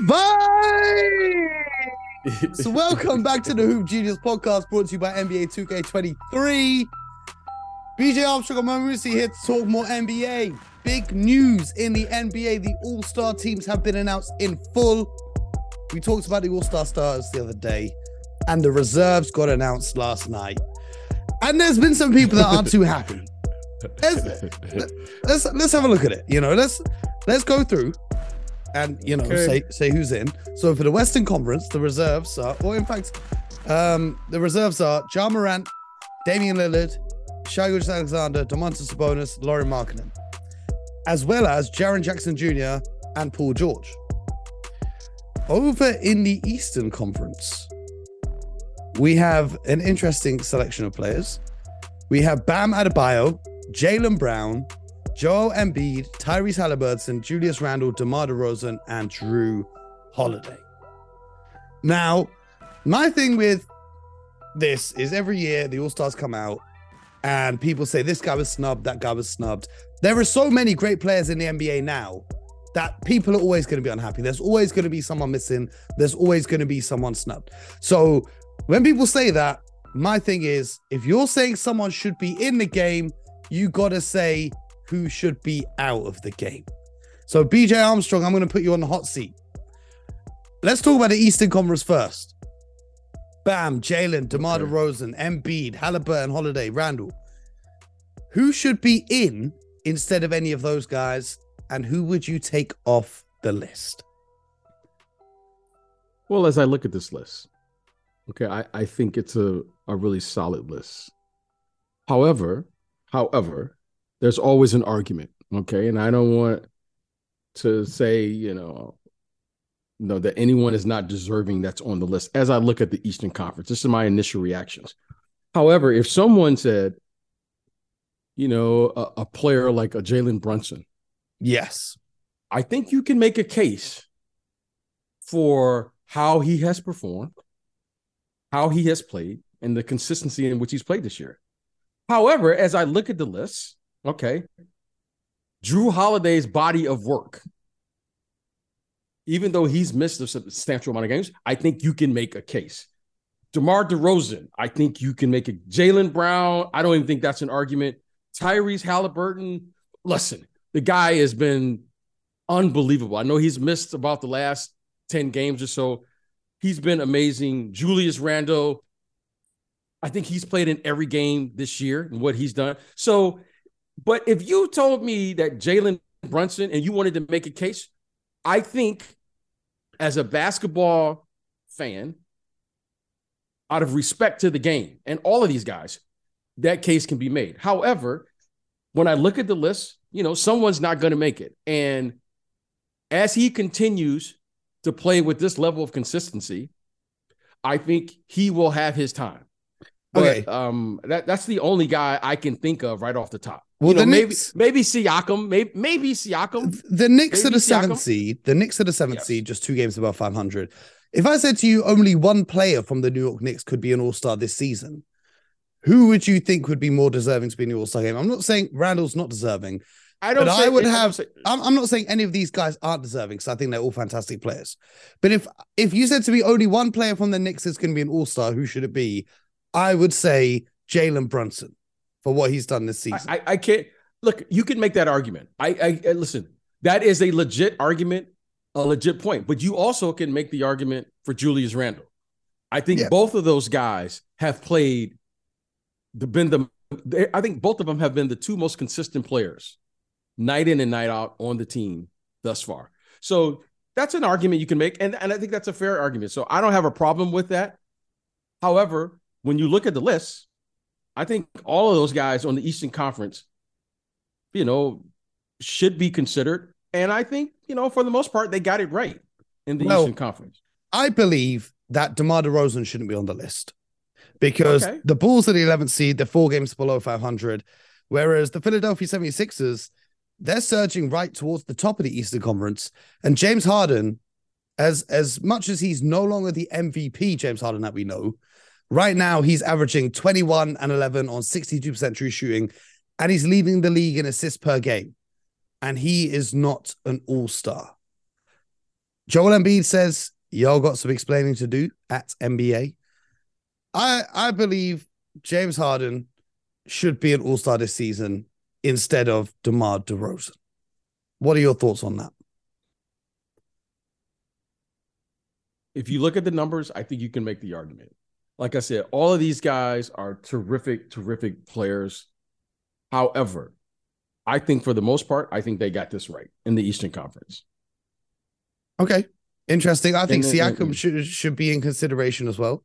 Vibes! So welcome back to the Hoop Genius Podcast, brought to you by NBA 2K23. BJ Armstrong and Mo here to talk more NBA. Big news in the NBA. The All-Star teams have been announced in full. We talked about the All-Star starters the other day, and the reserves got announced last night. And there's been some people that aren't too happy. Let's have a look at it. You know, let's go through and, you know, say who's in. So for the Western Conference, the reserves are, or in fact, the reserves are Ja Morant, Damian Lillard, Shai Gilgeous-Alexander, Domantas Sabonis, Lauri Markkanen, as well as Jaren Jackson Jr. and Paul George. Over in the Eastern Conference, we have an interesting selection of players. We have Bam Adebayo, Jaylen Brown, Joel Embiid, Tyrese Haliburton, Julius Randle, DeMar DeRozan, and Drew Holiday. Now, my thing with this is every year the All-Stars come out and people say this guy was snubbed, that guy was snubbed. There are so many great players in the NBA now that people are always going to be unhappy. There's always going to be someone missing. There's always going to be someone snubbed. So when people say that, my thing is, if you're saying someone should be in the game, you got to say who should be out of the game. So BJ Armstrong, I'm going to put you on the hot seat. Let's talk about the Eastern Conference first. Bam, Jalen, DeMar DeRozan, Embiid, Haliburton, Holiday, Randall. Who should be in instead of any of those guys? And who would you take off the list? Well, as I look at this list, okay, I think it's a really solid list. However, there's always an argument, okay? And I don't want to say, you know, no, that anyone is not deserving that's on the list. As I look at the Eastern Conference, this is my initial reactions. However, if someone said, you know, a player like a Jalen Brunson, yes, I think you can make a case for how he has performed, how he has played, and the consistency in which he's played this year. However, as I look at the list, okay, Drew Holiday's body of work, even though he's missed a substantial amount of games, I think you can make a case. DeMar DeRozan, I think you can make a case. Jaylen Brown, I don't even think that's an argument. Tyrese Haliburton, listen, the guy has been unbelievable. I know he's missed about the last 10 games or so. He's been amazing. Julius Randle, I think he's played in every game this year and what he's done. So, but if you told me that Jalen Brunson and you wanted to make a case, I think as a basketball fan, out of respect to the game and all of these guys, that case can be made. However, when I look at the list, you know, someone's not going to make it. And as he continues to play with this level of consistency, I think he will have his time. Okay. But that's the only guy I can think of right off the top. Well, you know, maybe Siakam, maybe Siakam. The Knicks are the seventh seed. The Knicks are the seventh seed, just 2 games above 500. If I said to you only one player from the New York Knicks could be an All-Star this season, who would you think would be more deserving to be in the All-Star game? I'm not saying Randall's not deserving. I'm not saying any of these guys aren't deserving because I think they're all fantastic players. But if you said to me only one player from the Knicks is going to be an All-Star, who should it be? I would say Jalen Brunson for what he's done this season. I can't look. You can make that argument. I listen. That is a legit argument, a legit point. But you also can make the argument for Julius Randle. I think both of those guys have played. I think both of them have been the two most consistent players, night in and night out on the team thus far. So that's an argument you can make, and I think that's a fair argument. So I don't have a problem with that. However, when you look at the list, I think all of those guys on the Eastern Conference, you know, should be considered. And I think, you know, for the most part, they got it right in the Eastern Conference. I believe that DeMar DeRozan shouldn't be on the list because the Bulls are the 11th seed. They're 4 games below 500, whereas the Philadelphia 76ers, they're surging right towards the top of the Eastern Conference. And James Harden, as much as he's no longer the MVP James Harden that we know, right now, he's averaging 21 and 11 on 62% true shooting, and he's leading the league in assists per game. And he is not an All-Star. Joel Embiid says, y'all got some explaining to do at NBA. I believe James Harden should be an all-star this season instead of DeMar DeRozan. What are your thoughts on that? If you look at the numbers, I think you can make the argument. Like I said, all of these guys are terrific, terrific players. However, I think for the most part, I think they got this right in the Eastern Conference. Okay, interesting. I think Siakam should be in consideration as well.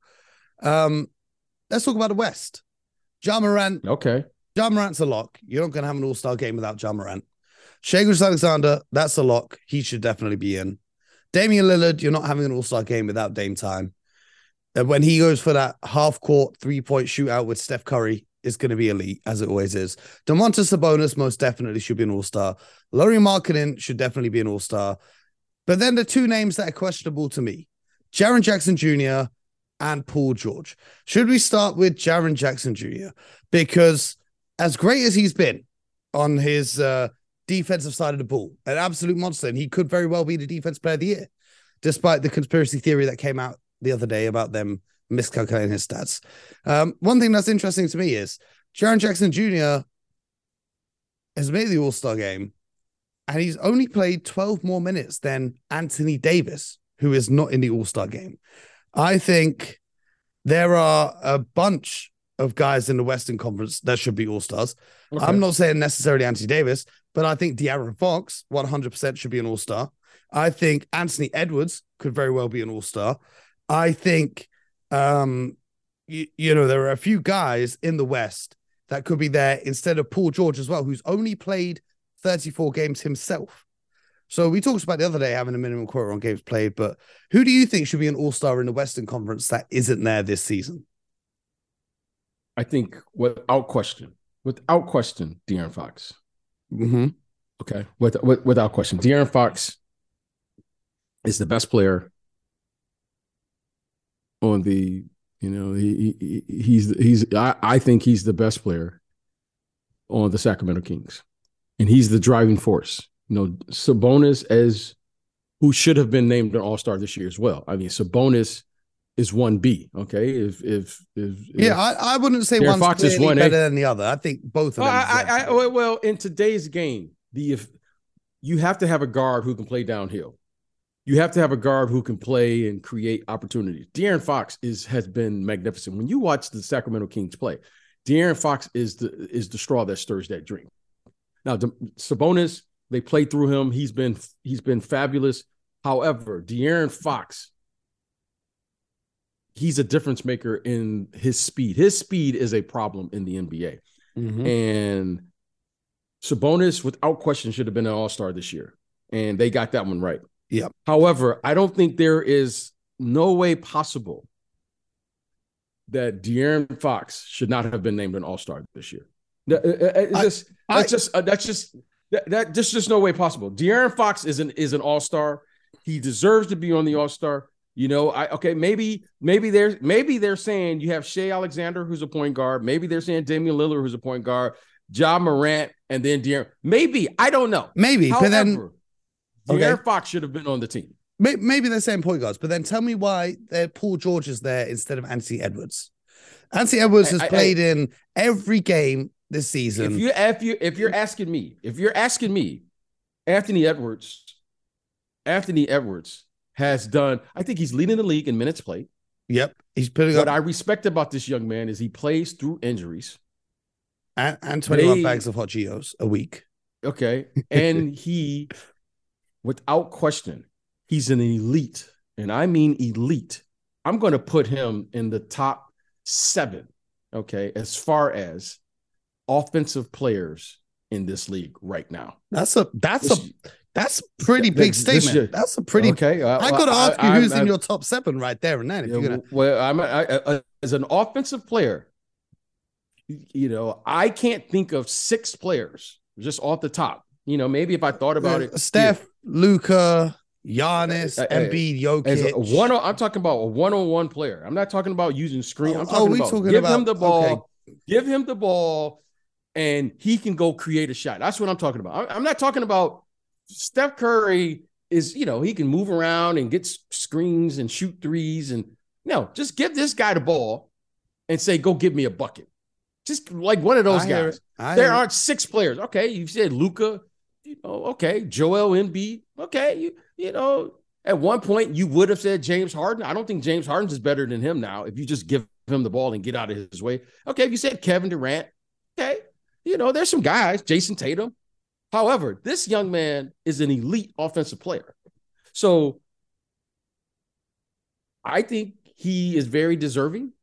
Let's talk about the West. Ja Morant. Okay. Ja Morant's a lock. You're not going to have an all-star game without Ja Morant. Shai Gilgeous-Alexander, that's a lock. He should definitely be in. Damian Lillard, you're not having an all-star game without Dame time. And when he goes for that half-court three-point shootout with Steph Curry, it's going to be elite, as it always is. Domantas Sabonis most definitely should be an all-star. Lauri Markkanen should definitely be an all-star. But then the two names that are questionable to me, Jaren Jackson Jr. and Paul George. Should we start with Jaren Jackson Jr.? Because as great as he's been on his defensive side of the ball, an absolute monster, and he could very well be the defense player of the year, despite the conspiracy theory that came out the other day about them miscalculating his stats. One thing that's interesting to me is Jaren Jackson Jr. has made the All-Star game, and he's only played 12 more minutes than Anthony Davis, who is not in the All-Star game. I think there are a bunch of guys in the Western Conference that should be All-Stars. Okay. I'm not saying necessarily Anthony Davis, but I think De'Aaron Fox 100% should be an All-Star. I think Anthony Edwards could very well be an All-Star. I think, you know, there are a few guys in the West that could be there instead of Paul George as well, who's only played 34 games himself. So we talked about the other day having a minimum quota on games played, but who do you think should be an all-star in the Western Conference that isn't there this season? I think without question, De'Aaron Fox. Mm-hmm. Okay. Without question, De'Aaron Fox is the best player on the, you know, I think he's the best player on the Sacramento Kings, and he's the driving force. You know, Sabonis, as who should have been named an all-star this year as well. I mean, Sabonis is 1B. Okay, I wouldn't say De'Aaron Fox is 1A better than the other. I think both of them. Well, in today's game, you have to have a guard who can play downhill. You have to have a guard who can play and create opportunities. De'Aaron Fox has been magnificent. When you watch the Sacramento Kings play, De'Aaron Fox is the straw that stirs that drink. Now, Sabonis, they played through him. He's been fabulous. However, De'Aaron Fox, he's a difference maker in his speed. His speed is a problem in the NBA. Mm-hmm. And Sabonis, without question, should have been an all-star this year. And they got that one right. Yeah. However, I don't think there is no way possible that De'Aaron Fox should not have been named an all-star this year. There's just no way possible. De'Aaron Fox is an all-star. He deserves to be on the all-star. You know, maybe they're saying you have Shai Alexander, who's a point guard. Maybe they're saying Damian Lillard, who's a point guard. Ja Morant, and then De'Aaron. Maybe, I don't know. Maybe, however, but then De'Aaron Fox should have been on the team. Maybe they're saying point guards, but then tell me why Paul George is there instead of Anthony Edwards. Anthony Edwards has played in every game this season. If you're asking me, Anthony Edwards has done. I think he's leading the league in minutes played. Yep, he's putting up. What I respect about this young man is he plays through injuries and 21 bags of hot Cheetos a week. Okay, and he, without question, he's an elite, and I mean elite. I'm going to put him in the top 7. Okay, as far as offensive players in this league right now. That's a pretty big statement. That's a pretty okay. I got to ask you who's in your top 7 right there and then. If as an offensive player, you know, I can't think of 6 players just off the top. You know, maybe if I thought about it, Steph, Luka, Giannis, Embiid, Jokic. I'm talking about a one-on-one player. I'm not talking about using screen. I'm talking about give him the ball. Okay. Give him the ball. And he can go create a shot. That's what I'm talking about. I'm not talking about Steph Curry is, you know, he can move around and get screens and shoot threes. And no, just give this guy the ball and say, go give me a bucket. Just like one of those guys. There aren't six players. Okay, you said Luka, you know, okay, Joel Embiid. Okay, you know, at one point you would have said James Harden. I don't think James Harden's is better than him now if you just give him the ball and get out of his way. Okay, if you said Kevin Durant, okay, you know, there's some guys, Jason Tatum. However, this young man is an elite offensive player. So I think he is very deserving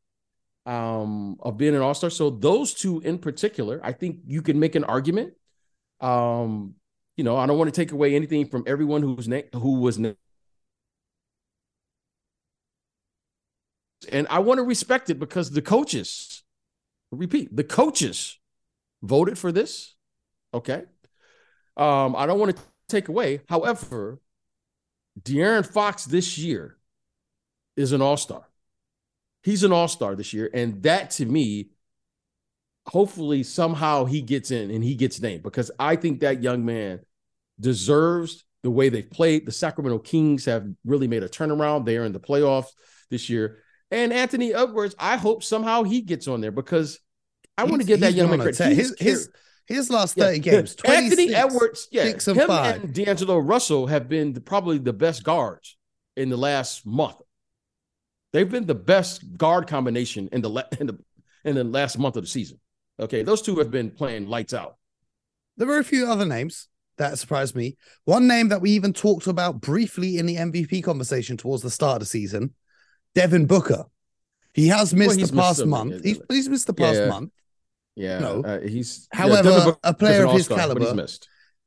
of being an all-star. So those two in particular, I think you can make an argument. You know, I don't want to take away anything from everyone who was named. And I want to respect it because the coaches, voted for this. Okay. I don't want to take away. However, De'Aaron Fox this year is an all-star. He's an all-star this year. And that to me, hopefully somehow he gets in and he gets named because I think that young man deserves the way they've played. The Sacramento Kings have really made a turnaround. They are in the playoffs this year. And Anthony Edwards, I hope somehow he gets on there because I want to give that young man credit. He's lost 30 games. Anthony Edwards, and D'Angelo Russell have been probably the best guards in the last month. They've been the best guard combination in the last month of the season. Okay, those two have been playing lights out. There were a few other names that surprised me. One name that we even talked about briefly in the MVP conversation towards the start of the season, Devin Booker. He has missed the past month. He's missed the past month. Yeah, no. However, a player of his caliber,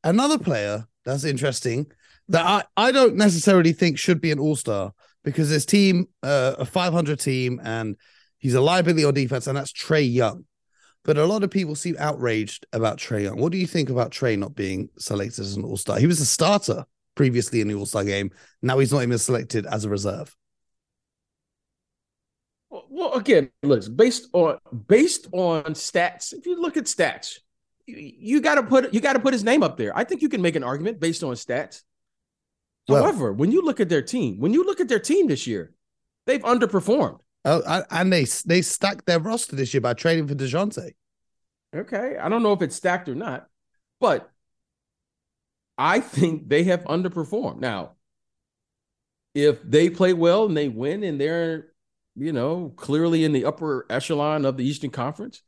another player that's interesting that I don't necessarily think should be an all-star because his team, a 500 team, and he's a liability on defense, and that's Trae Young. But a lot of people seem outraged about Trae Young. What do you think about Trae not being selected as an all-star? He was a starter previously in the all-star game. Now he's not even selected as a reserve. Well, again, look, based on stats, if you look at stats, you got to put his name up there. I think you can make an argument based on stats. Well, however, when you look at their team, this year, they've underperformed. Oh, and they stacked their roster this year by trading for DeJounte. Okay, I don't know if it's stacked or not, but I think they have underperformed. Now, if they play well and they win and they're clearly in the upper echelon of the Eastern Conference,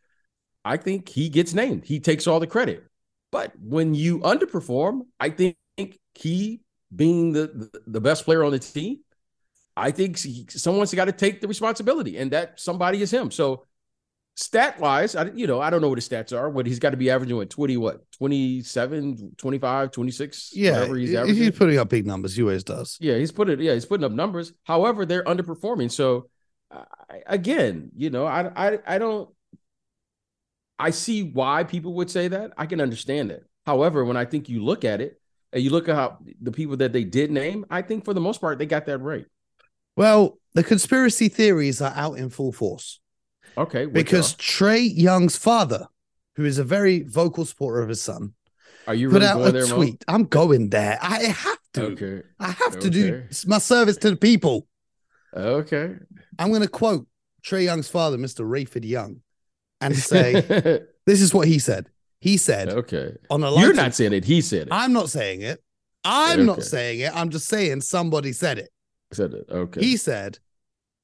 I think he gets named. He takes all the credit. But when you underperform, I think he, being the best player on the team, I think someone's got to take the responsibility, and that somebody is him. So stat-wise, I don't know what his stats are, but he's got to be averaging 27, 25, 26, whatever he's averaging. He's putting up big numbers. He always does. Yeah, he's putting up numbers. However, they're underperforming. So, I see why people would say that. I can understand it. However, when I think you look at it and you look at how the people that they did name, I think for the most part, they got that right. Well, the conspiracy theories are out in full force. Okay. Because Trae Young's father, who is a very vocal supporter of his son, put out a tweet. Mo? I'm going there. I have to. Okay. I have to do my service to the people. Okay. I'm going to quote Trae Young's father, Mr. Rayford Young, and say, this is what he said. He said, okay. You're not saying it. He said it. I'm not saying it. I'm just saying somebody said it. Okay. He said,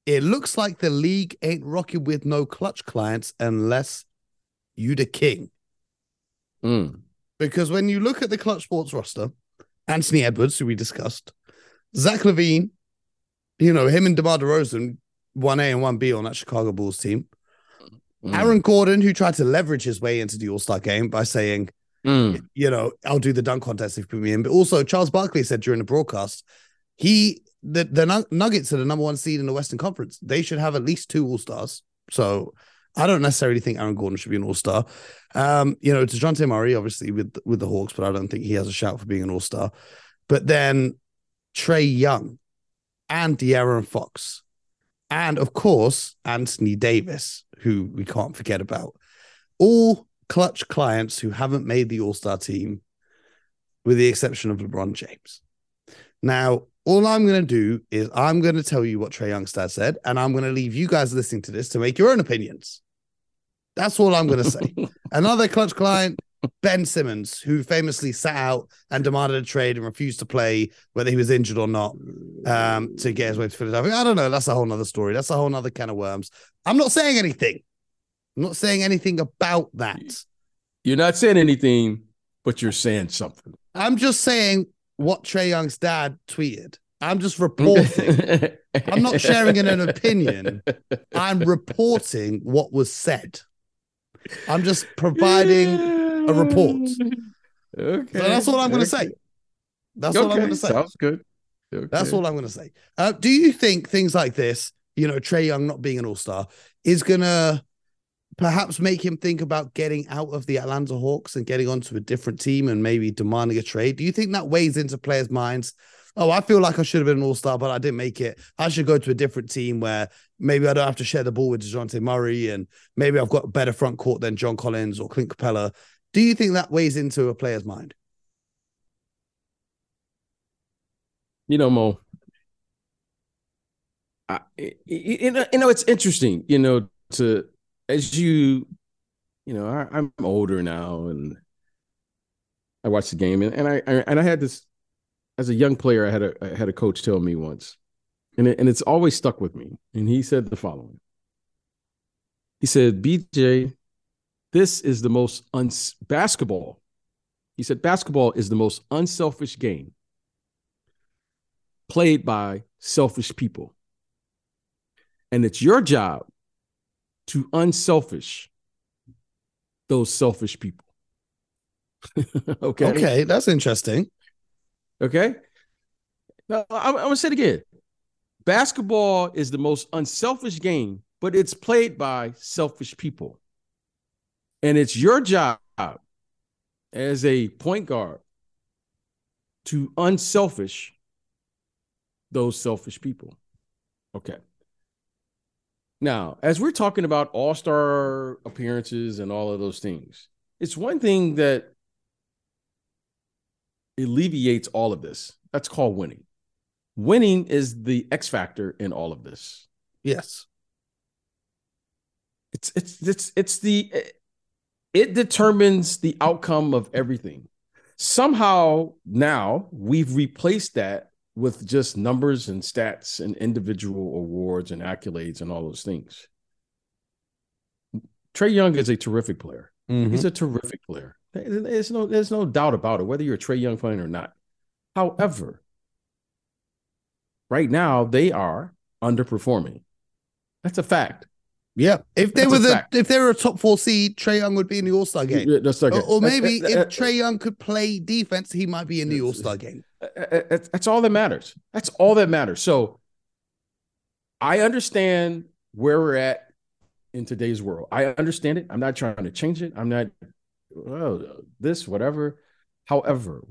it looks like the league ain't rocking with no clutch clients unless you the king. Mm. Because when you look at the clutch sports roster, Anthony Edwards, who we discussed, Zach LaVine, him and DeMar DeRozan, 1A and 1B on that Chicago Bulls team. Mm. Aaron Gordon, who tried to leverage his way into the All-Star game by saying, I'll do the dunk contest if you put me in. But also Charles Barkley said during the broadcast, the Nuggets are the number one seed in the Western Conference. They should have at least two All-Stars. So I don't necessarily think Aaron Gordon should be an All-Star. DeJounte Murray, obviously, with the Hawks, but I don't think he has a shout for being an All-Star. But then Trae Young and De'Aaron Fox, and of course, Anthony Davis, who we can't forget about. All clutch clients who haven't made the All-Star team, with the exception of LeBron James. Now, all I'm going to do is I'm going to tell you what Trae Youngstad said, and I'm going to leave you guys listening to this to make your own opinions. That's all I'm going to say. Another clutch client, Ben Simmons, who famously sat out and demanded a trade and refused to play, whether he was injured or not, to get his way to Philadelphia. I don't know. That's a whole nother story. That's a whole nother can of worms. I'm not saying anything. I'm not saying anything about that. You're not saying anything, but you're saying something. I'm just saying what Trae Young's dad tweeted. I'm just reporting. I'm not sharing an opinion. I'm reporting what was said. I'm just providing a report. Okay. So that's all I'm going to say. That's all I'm going to say. Sounds good. Okay. That's all I'm going to say. Do you think things like this, you know, Trae Young not being an all-star, is going to perhaps make him think about getting out of the Atlanta Hawks and getting onto a different team and maybe demanding a trade? Do you think that weighs into players' minds? Oh, I feel like I should have been an all-star, but I didn't make it. I should go to a different team where maybe I don't have to share the ball with DeJounte Murray, and maybe I've got a better front court than John Collins or Clint Capella. Do you think that weighs into a player's mind? You know, Mo, you know, it's interesting, you know, to as you know, I'm older now and I watch the game and I had this as a young player. I had a coach tell me once and it's always stuck with me. And he said the following. He said, BJ, this is the most basketball. He said, basketball is the most unselfish game played by selfish people. And it's your job to unselfish those selfish people. Okay. Okay. That's interesting. Okay. Now, I'm going to say it again. Basketball is the most unselfish game, but it's played by selfish people. And it's your job as a point guard to unselfish those selfish people. Okay. Now, as we're talking about all-star appearances and all of those things, it's one thing that alleviates all of this. That's called winning. Winning is the X factor in all of this. Yes. It determines the outcome of everything. Somehow now we've replaced that with just numbers and stats and individual awards and accolades and all those things. Trae Young is a terrific player. Mm-hmm. He's a terrific player. There's no doubt about it, whether you're a Trae Young fan or not. However, right now they are underperforming. That's a fact. Yeah, if they were a top 4 seed, Trae Young would be in the All-Star game. Yeah, that's okay. Or maybe if Trae Young could play defense, he might be in the All-Star game. That's all that matters. That's all that matters. So I understand where we're at in today's world. I understand it. I'm not trying to change it. I'm not this, whatever. However,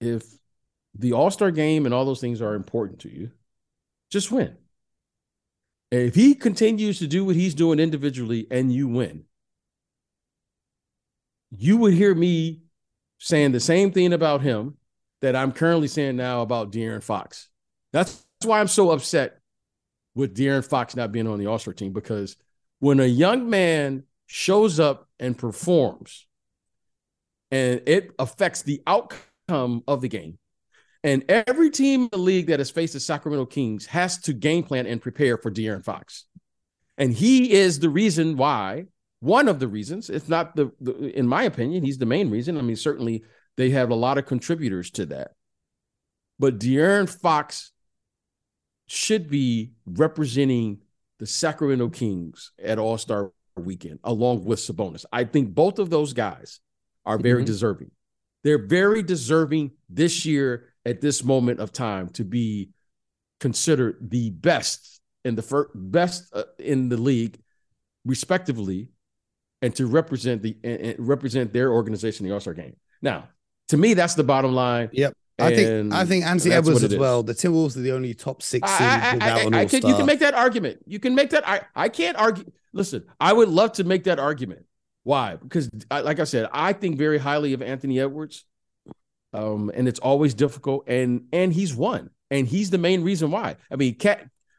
if the All-Star game and all those things are important to you, just win. If he continues to do what he's doing individually and you win, you would hear me saying the same thing about him that I'm currently saying now about De'Aaron Fox. That's why I'm so upset with De'Aaron Fox not being on the All-Star team, because when a young man shows up and performs and it affects the outcome of the game, and every team in the league that has faced the Sacramento Kings has to game plan and prepare for De'Aaron Fox. And he is the reason why, one of the reasons, if not in my opinion, he's the main reason. I mean, certainly they have a lot of contributors to that. But De'Aaron Fox should be representing the Sacramento Kings at All-Star Weekend, along with Sabonis. I think both of those guys are very deserving. They're very deserving this year at this moment of time to be considered the best in the in the league, respectively, and to represent represent their organization in the All-Star game. Now, to me, that's the bottom line. Yep, I think Anthony Edwards as well. The Timberwolves are the only top 6 seed without an All-Star. You can make that argument. You can make that. I can't argue. Listen, I would love to make that argument. Why? Because, like I said, I think very highly of Anthony Edwards. And it's always difficult. And he's won. And he's the main reason why. I mean,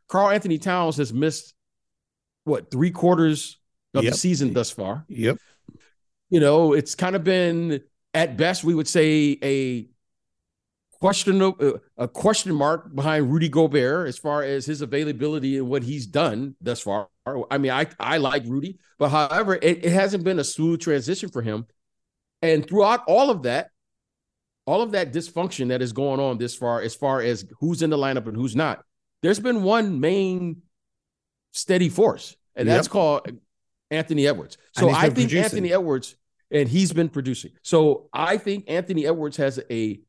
Karl-Anthony Towns has missed, what, 3/4 of the season thus far. Yep. You know, it's kind of been, at best, we would say a question mark behind Rudy Gobert as far as his availability and what he's done thus far. I mean, I like Rudy, but however, it hasn't been a smooth transition for him. And throughout all of that dysfunction that is going on this far, as far as who's in the lineup and who's not, there's been one main steady force, and that's called Anthony Edwards. So I think producing. Anthony Edwards, and he's been producing. So I think Anthony Edwards has a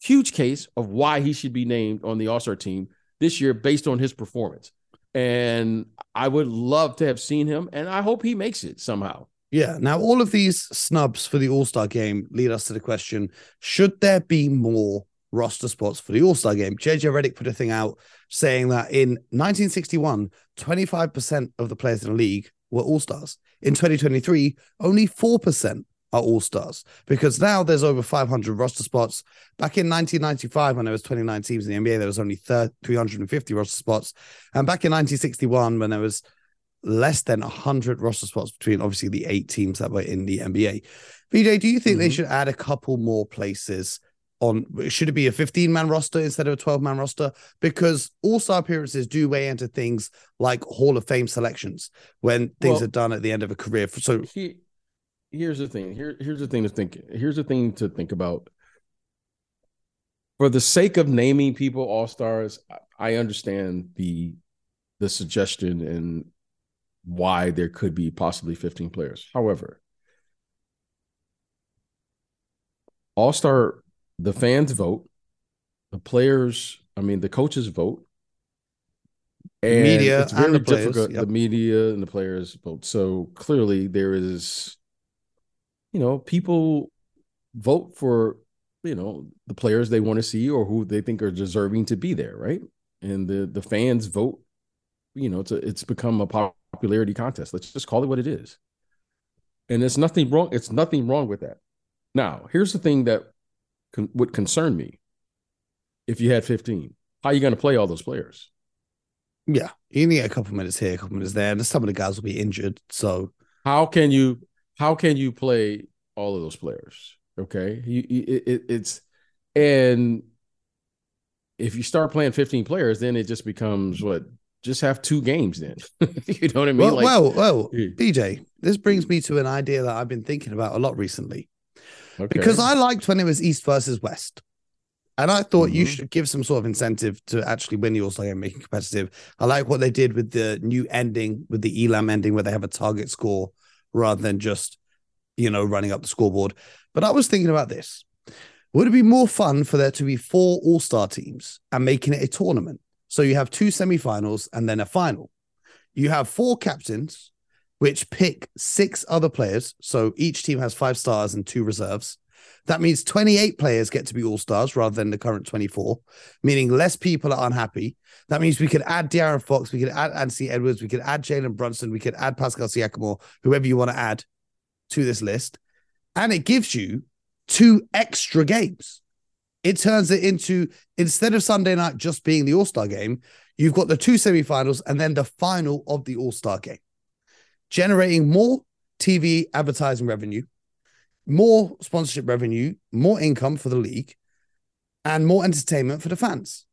huge case of why he should be named on the All-Star team this year based on his performance. And I would love to have seen him, and I hope he makes it somehow. Yeah. Now, all of these snubs for the All-Star game lead us to the question, should there be more roster spots for the All-Star game? JJ Redick put a thing out saying that in 1961, 25% of the players in the league were All-Stars. In 2023, only 4% are All-Stars, because now there's over 500 roster spots. Back in 1995, when there was 29 teams in the NBA, there was only 350 roster spots. And back in 1961, when there was less than 100 roster spots between, obviously, the 8 teams that were in the NBA. BJ, do you think they should add a couple more places on? Should it be a 15-man roster instead of a 12-man roster? Because all-star appearances do weigh into things like Hall of Fame selections when things are done at the end of a career. So here's the thing. Here's the thing to think about. For the sake of naming people all-stars, I understand the suggestion and why there could be possibly 15 players. However, all-star, the fans vote, the players, I mean, the coaches vote, and media, it's very difficult. The media and the players vote. So clearly there is, you know, people vote for, you know, the players they want to see or who they think are deserving to be there, right? And the fans vote, you know, it's become a popularity contest. Let's just call it what it is. And there's nothing wrong. It's nothing wrong with that. Now, here's the thing that would concern me. If you had 15, how are you going to play all those players? Yeah. You need a couple minutes here, a couple minutes there. And some of the guys will be injured. So how can you play all of those players? Okay. And if you start playing 15 players, then it just becomes what? Just have 2 games then. You know what I mean? BJ, this brings me to an idea that I've been thinking about a lot recently. Okay. Because I liked when it was East versus West. And I thought you should give some sort of incentive to actually win the All-Star game, make it competitive. I like what they did with the new ending, with the Elam ending, where they have a target score rather than just, you know, running up the scoreboard. But I was thinking about this. Would it be more fun for there to be 4 All-Star teams and making it a tournament? So you have 2 semifinals and then a final. You have 4 captains, which pick 6 other players. So each team has 5 stars and 2 reserves. That means 28 players get to be all-stars rather than the current 24, meaning less people are unhappy. That means we could add De'Aaron Fox. We could add Anthony Edwards. We could add Jalen Brunson. We could add Pascal Siakam, whoever you want to add to this list. And it gives you 2 extra games. It turns it into, instead of Sunday night just being the All-Star game, you've got the 2 semifinals and then the final of the All-Star game, generating more TV advertising revenue, more sponsorship revenue, more income for the league, and more entertainment for the fans.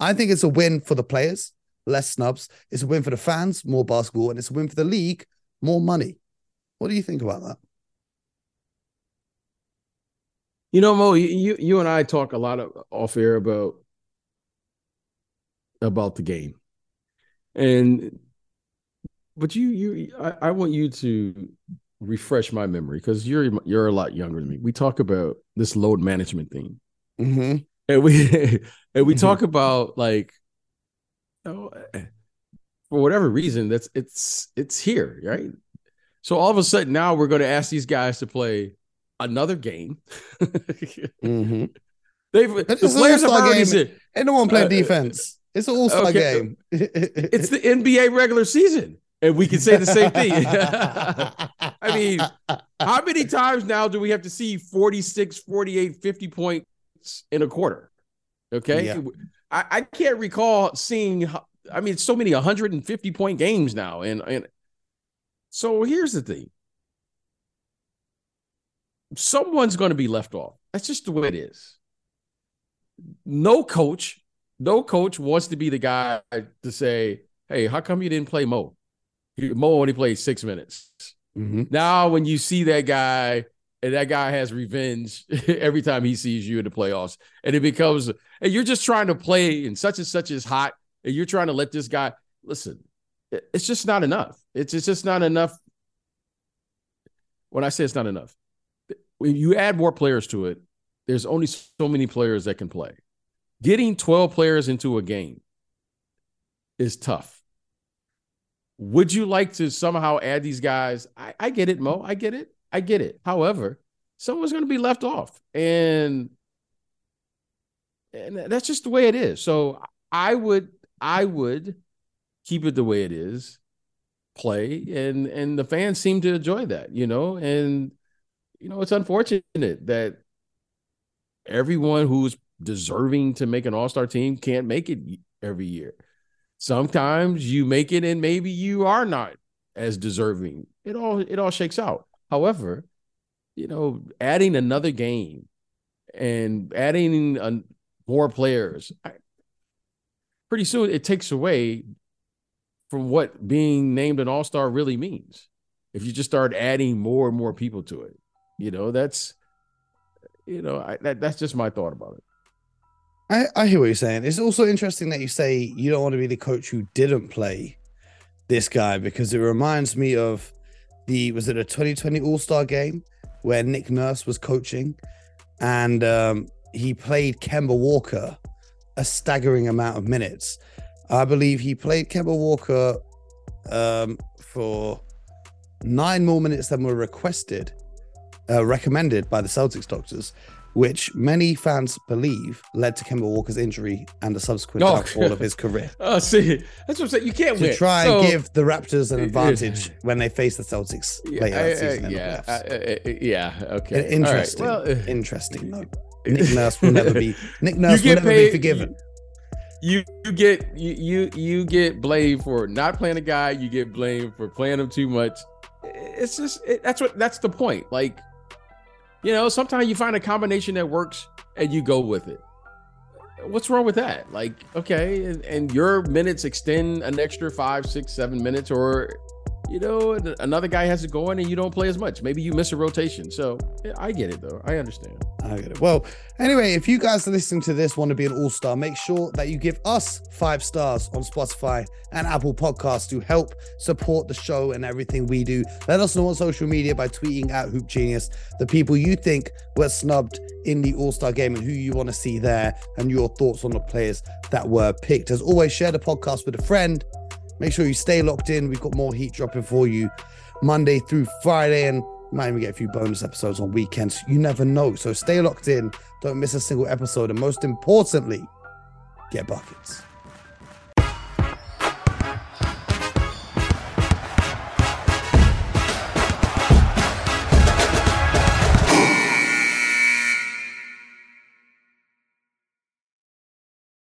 I think it's a win for the players, less snubs. It's a win for the fans, more basketball, and it's a win for the league, more money. What do you think about that? You know, Mo, you and I talk a lot off air about the game, but I want you to refresh my memory, because you're a lot younger than me. We talk about this load management thing, and we talk about, like, you know, for whatever reason it's here, right? So all of a sudden now we're going to ask these guys to play another game. The players are already said, ain't no one playing defense. It's an all-star game. It's the NBA regular season, and we can say the same thing. I mean, how many times now do we have to see 46, 48, 50 points in a quarter? Okay. Yeah. I can't recall seeing, I mean, so many 150 point games now. And so here's the thing. Someone's going to be left off. That's just the way it is. No coach wants to be the guy to say, hey, how come you didn't play Mo? Mo only played 6 minutes. Mm-hmm. Now, when you see that guy, and that guy has revenge every time he sees you in the playoffs, and it becomes, and you're just trying to play, and such is hot, and you're trying to let this guy, listen, it's just not enough. It's just not enough. When I say it's not enough, when you add more players to it, there's only so many players that can play. Getting 12 players into a game is tough. Would you like to somehow add these guys? I get it, Mo. I get it. However, someone's going to be left off. And that's just the way it is. So I would keep it the way it is, play. And the fans seem to enjoy that, you know, and, you know, it's unfortunate that everyone who's deserving to make an all-star team can't make it every year. Sometimes you make it and maybe you are not as deserving. It all shakes out. However, you know, adding another game and adding more players, pretty soon it takes away from what being named an all-star really means. If you just start adding more and more people to it, you know, that's just my thought about it. I hear what you're saying. It's also interesting that you say you don't want to be the coach who didn't play this guy, because it reminds me of was it a 2020 All-Star game where Nick Nurse was coaching and he played Kemba Walker a staggering amount of minutes. I believe he played Kemba Walker for 9 more minutes than were recommended by the Celtics doctors, which many fans believe led to Kemba Walker's injury and the subsequent downfall of his career. Oh, see, that's what I'm saying. You can't win. And give the Raptors an advantage when they face the Celtics later. Okay. Interesting. Right. Well, interesting. No. Nick Nurse will never be forgiven. You get blamed for not playing a guy. You get blamed for playing him too much. It's just that's the point. Like, you know, sometimes you find a combination that works and you go with it. What's wrong with that? Like, okay, and your minutes extend an extra 5, 6, 7 minutes, or, you know, another guy has to go in and you don't play as much. Maybe you miss a rotation. So I get it, though. I understand. I get it. Well, anyway, if you guys are listening to this, want to be an all-star, make sure that you give us 5 stars on Spotify and Apple Podcasts to help support the show and everything we do. Let us know on social media by tweeting at Hoop Genius the people you think were snubbed in the all-star game and who you want to see there, and your thoughts on the players that were picked. As always, share the podcast with a friend. Make sure you stay locked in. We've got more heat dropping for you Monday through Friday, and you might even get a few bonus episodes on weekends. You never know. So stay locked in. Don't miss a single episode. And most importantly, get buckets.